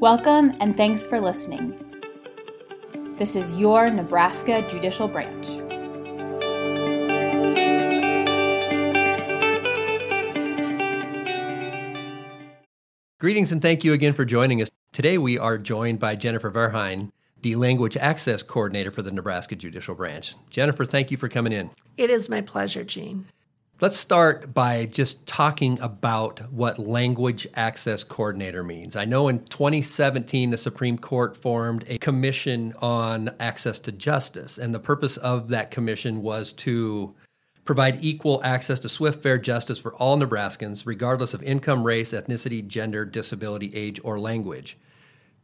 Welcome and thanks for listening. This is your Nebraska Judicial Branch. Greetings and thank you again for joining us. Today we are joined by Jennifer Verheyen, the Language Access Coordinator for the Nebraska Judicial Branch. Jennifer, thank you for coming in. It is my pleasure, Gene. Let's start by just talking about what language access coordinator means. I know in 2017, the Supreme Court formed a commission on access to justice, and the purpose of that commission was to provide equal access to swift, fair justice for all Nebraskans, regardless of income, race, ethnicity, gender, disability, age, or language.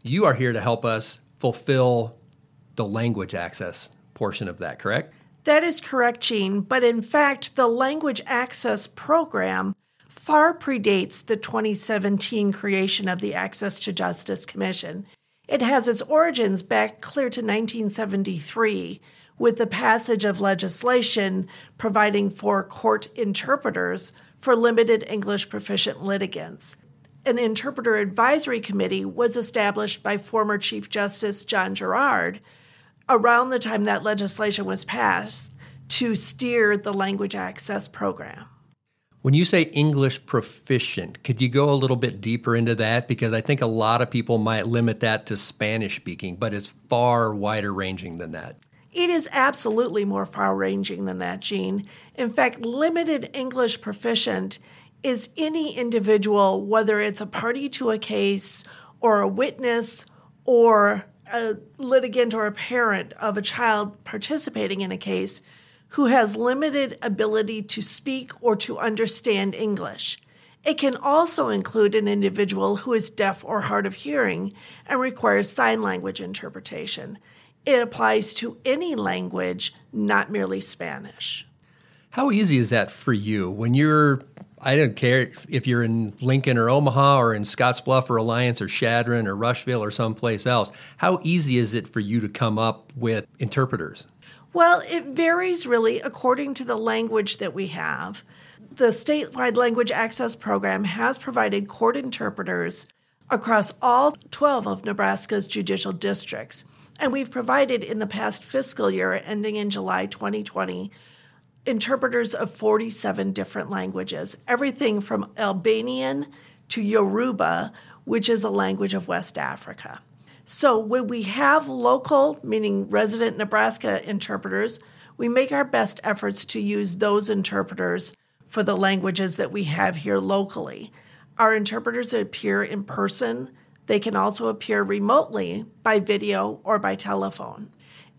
You are here to help us fulfill the language access portion of that, correct? That is correct, Gene, but in fact, the Language Access Program far predates the 2017 creation of the Access to Justice Commission. It has its origins back clear to 1973 with the passage of legislation providing for court interpreters for limited English proficient litigants. An interpreter advisory committee was established by former Chief Justice John Gerard around the time that legislation was passed to steer the language access program. When you say English proficient, could you go a little bit deeper into that? Because I think a lot of people might limit that to Spanish speaking, but it's far wider ranging than that. It is absolutely more far ranging than that, Gene. In fact, limited English proficient is any individual, whether it's a party to a case or a witness or a litigant or a parent of a child participating in a case who has limited ability to speak or to understand English. It can also include an individual who is deaf or hard of hearing and requires sign language interpretation. It applies to any language, not merely Spanish. How easy is that for you when you're, I don't care if you're in Lincoln or Omaha or in Scottsbluff or Alliance or Shadron or Rushville or someplace else, how easy is it for you to come up with interpreters? Well, it varies really according to the language that we have. The statewide language access program has provided court interpreters across all 12 of Nebraska's judicial districts. And we've provided in the past fiscal year ending in July 2020, interpreters of 47 different languages, everything from Albanian to Yoruba, which is a language of West Africa. So when we have local, meaning resident Nebraska interpreters, we make our best efforts to use those interpreters for the languages that we have here locally. Our interpreters appear in person. They can also appear remotely by video or by telephone.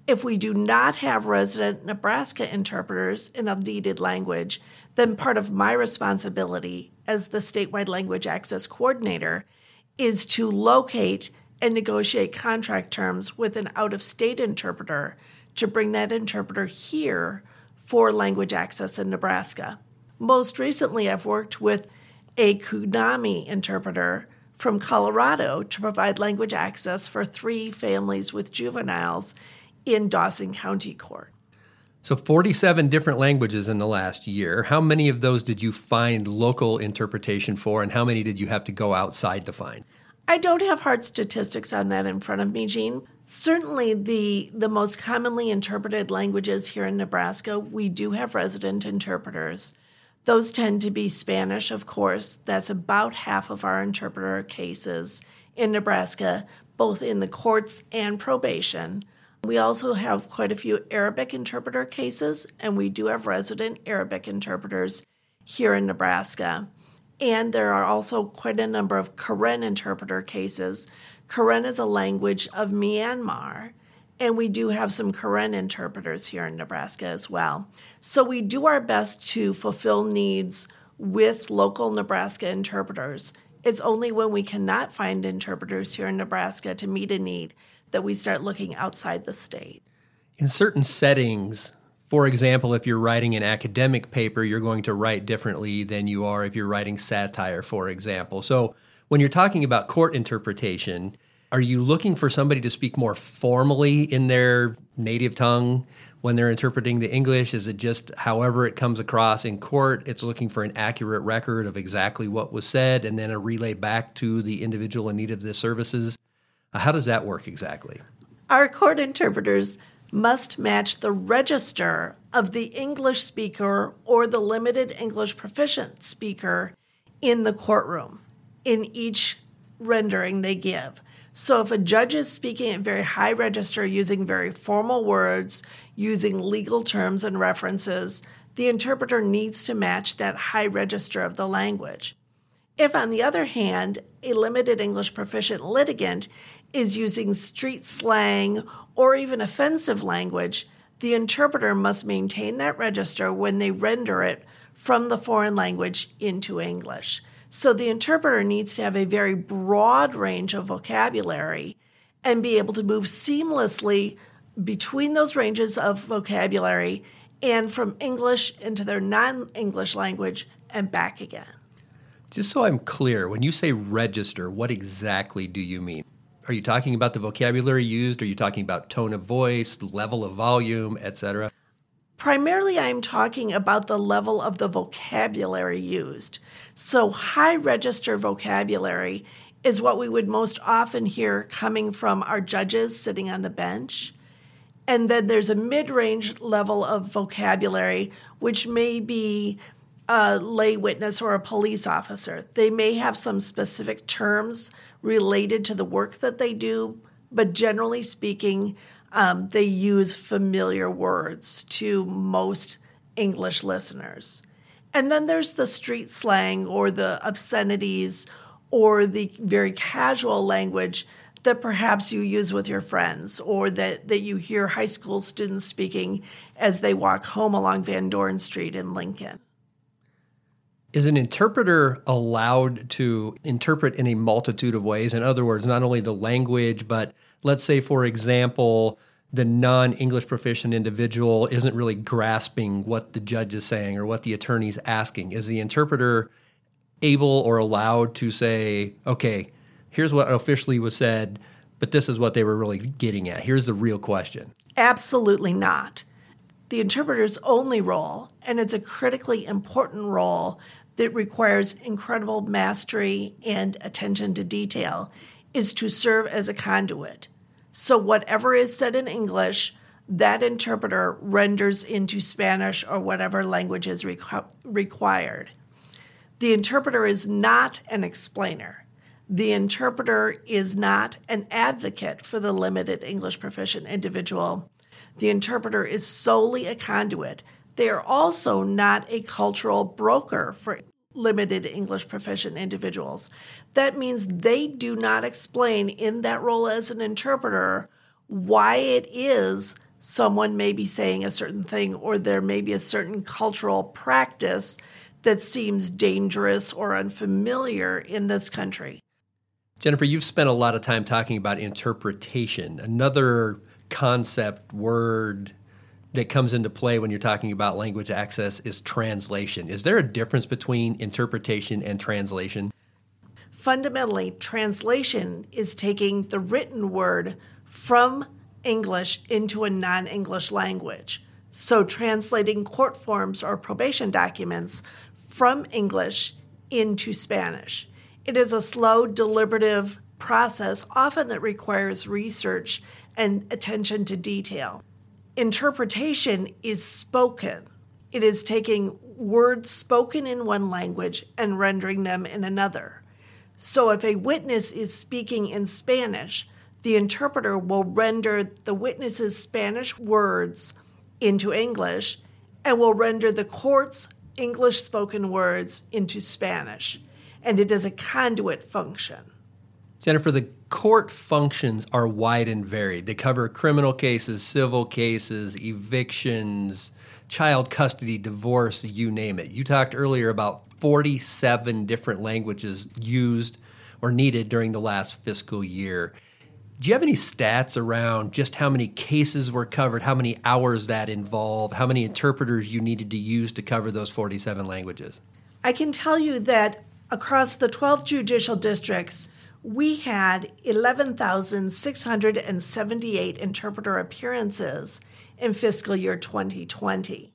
If we do not have resident Nebraska interpreters in a needed language, then part of my responsibility as the statewide language access coordinator is to locate and negotiate contract terms with an out-of-state interpreter to bring that interpreter here for language access in Nebraska. Most recently, I've worked with a Kunami interpreter from Colorado to provide language access for 3 families with juveniles in Dawson County Court. So 47 different languages in the last year. How many of those did you find local interpretation for, and how many did you have to go outside to find? I don't have hard statistics on that in front of me, Gene. Certainly the most commonly interpreted languages here in Nebraska, we do have resident interpreters. Those tend to be Spanish, of course. That's about half of our interpreter cases in Nebraska, both in the courts and probation. We also have quite a few Arabic interpreter cases, and we do have resident Arabic interpreters here in Nebraska. And there are also quite a number of Karen interpreter cases. Karen is a language of Myanmar, and we do have some Karen interpreters here in Nebraska as well. So we do our best to fulfill needs with local Nebraska interpreters. It's only when we cannot find interpreters here in Nebraska to meet a need that we start looking outside the state. In certain settings, for example, if you're writing an academic paper, you're going to write differently than you are if you're writing satire, for example. So when you're talking about court interpretation, are you looking for somebody to speak more formally in their native tongue when they're interpreting the English? Is it just however it comes across in court? It's looking for an accurate record of exactly what was said and then a relay back to the individual in need of the services? How does that work exactly? Our court interpreters must match the register of the English speaker or the limited English proficient speaker in the courtroom in each rendering they give. So if a judge is speaking at very high register using very formal words, using legal terms and references, the interpreter needs to match that high register of the language. If, on the other hand, a limited English proficient litigant is using street slang or even offensive language, the interpreter must maintain that register when they render it from the foreign language into English. So the interpreter needs to have a very broad range of vocabulary and be able to move seamlessly between those ranges of vocabulary and from English into their non-English language and back again. Just so I'm clear, when you say register, what exactly do you mean? Are you talking about the vocabulary used? Are you talking about tone of voice, level of volume, etc.? Primarily, I'm talking about the level of the vocabulary used. So high register vocabulary is what we would most often hear coming from our judges sitting on the bench. And then there's a mid-range level of vocabulary, which may be a lay witness or a police officer. They may have some specific terms related to the work that they do, but generally speaking, they use familiar words to most English listeners. And then there's the street slang or the obscenities or the very casual language that perhaps you use with your friends or that you hear high school students speaking as they walk home along Van Dorn Street in Lincoln. Is an interpreter allowed to interpret in a multitude of ways? In other words, not only the language, but let's say, for example, the non-English proficient individual isn't really grasping what the judge is saying or what the attorney's asking. Is the interpreter able or allowed to say, okay, here's what officially was said, but this is what they were really getting at. Here's the real question. Absolutely not. The interpreter's only role, and it's a critically important role that requires incredible mastery and attention to detail, is to serve as a conduit. So whatever is said in English, that interpreter renders into Spanish or whatever language is required. The interpreter is not an explainer. The interpreter is not an advocate for the limited English proficient individual. The interpreter is solely a conduit. They are also not a cultural broker for limited English proficient individuals. That means they do not explain in that role as an interpreter why it is someone may be saying a certain thing or there may be a certain cultural practice that seems dangerous or unfamiliar in this country. Jennifer, you've spent a lot of time talking about interpretation. Another concept, word that comes into play when you're talking about language access is translation. Is there a difference between interpretation and translation? Fundamentally, translation is taking the written word from English into a non-English language. So translating court forms or probation documents from English into Spanish. It is a slow, deliberative process, often that requires research and attention to detail. Interpretation is spoken. It is taking words spoken in one language and rendering them in another. So if a witness is speaking in Spanish, the interpreter will render the witness's Spanish words into English and will render the court's English spoken words into Spanish. And it is a conduit function. Jennifer, the court functions are wide and varied. They cover criminal cases, civil cases, evictions, child custody, divorce, you name it. You talked earlier about 47 different languages used or needed during the last fiscal year. Do you have any stats around just how many cases were covered, how many hours that involved, how many interpreters you needed to use to cover those 47 languages? I can tell you that across the 12 judicial districts, we had 11,678 interpreter appearances in fiscal year 2020.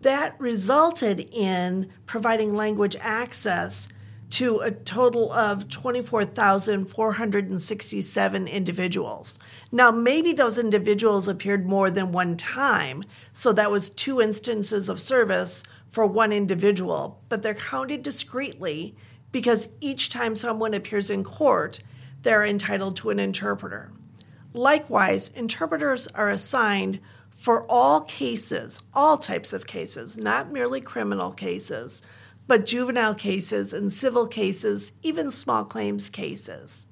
That resulted in providing language access to a total of 24,467 individuals. Now, maybe those individuals appeared more than one time, so that was two instances of service for one individual, but they're counted discreetly because each time someone appears in court, they're entitled to an interpreter. Likewise, interpreters are assigned for all cases, all types of cases, not merely criminal cases, but juvenile cases and civil cases, even small claims cases.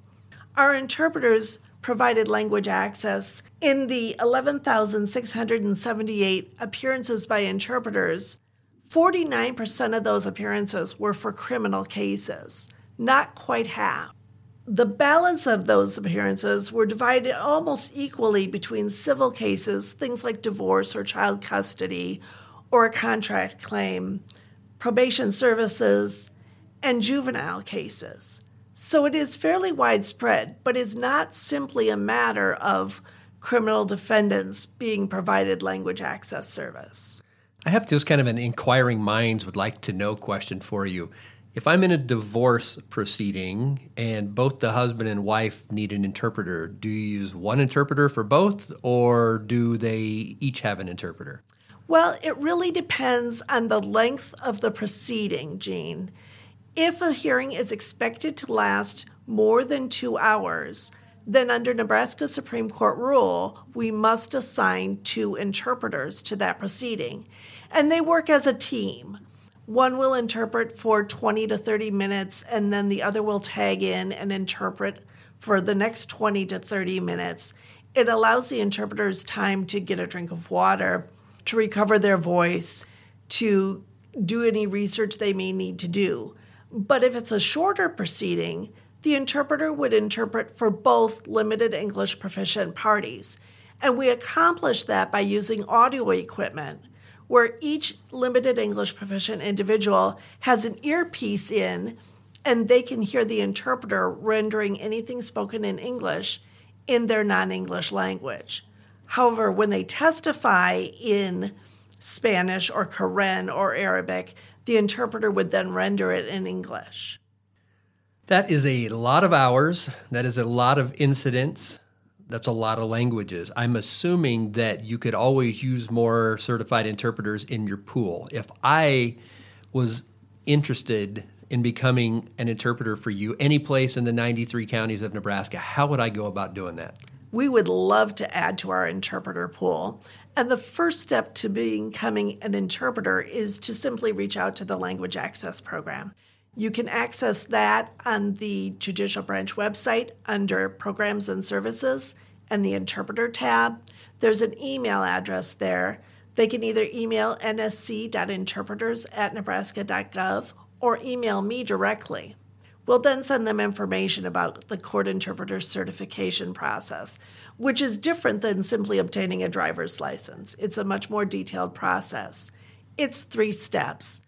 Our interpreters provided language access in the 11,678 appearances by interpreters. 49% of those appearances were for criminal cases, not quite half. The balance of those appearances were divided almost equally between civil cases, things like divorce or child custody or a contract claim, probation services, and juvenile cases. So it is fairly widespread, but is not simply a matter of criminal defendants being provided language access service. I have just kind of an inquiring minds would like to know question for you. If I'm in a divorce proceeding and both the husband and wife need an interpreter, do you use one interpreter for both, or do they each have an interpreter? Well, it really depends on the length of the proceeding, Gene. If a hearing is expected to last more than 2 hours, then under Nebraska Supreme Court rule, we must assign two interpreters to that proceeding. And they work as a team. One will interpret for 20 to 30 minutes, and then the other will tag in and interpret for the next 20 to 30 minutes. It allows the interpreters time to get a drink of water, to recover their voice, to do any research they may need to do. But if it's a shorter proceeding, the interpreter would interpret for both limited English proficient parties. And we accomplish that by using audio equipment, where each limited English proficient individual has an earpiece in, and they can hear the interpreter rendering anything spoken in English in their non-English language. However, when they testify in Spanish or Karen or Arabic, the interpreter would then render it in English. That is a lot of hours. That is a lot of incidents. That's a lot of languages. I'm assuming that you could always use more certified interpreters in your pool. If I was interested in becoming an interpreter for you, any place in the 93 counties of Nebraska, how would I go about doing that? We would love to add to our interpreter pool. And the first step to becoming an interpreter is to simply reach out to the Language Access Program. You can access that on the Judicial Branch website under Programs and Services and the Interpreter tab. There's an email address there. They can either email nsc.interpreters@nebraska.gov or email me directly. We'll then send them information about the court interpreter certification process, which is different than simply obtaining a driver's license. It's a much more detailed process. It's 3 steps.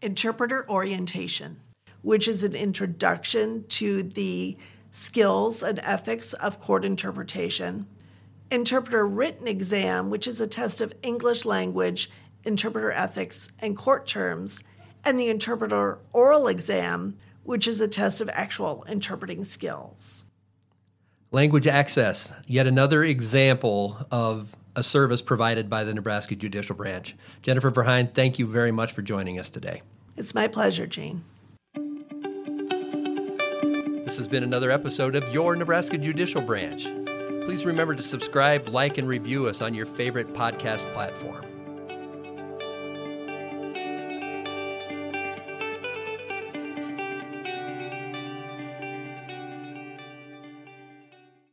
Interpreter orientation, which is an introduction to the skills and ethics of court interpretation. Interpreter written exam, which is a test of English language, interpreter ethics, and court terms. And the interpreter oral exam, which is a test of actual interpreting skills. Language access, yet another example of a service provided by the Nebraska Judicial Branch. Jennifer Verheyen, thank you very much for joining us today. It's my pleasure, Gene. This has been another episode of Your Nebraska Judicial Branch. Please remember to subscribe, like, and review us on your favorite podcast platform.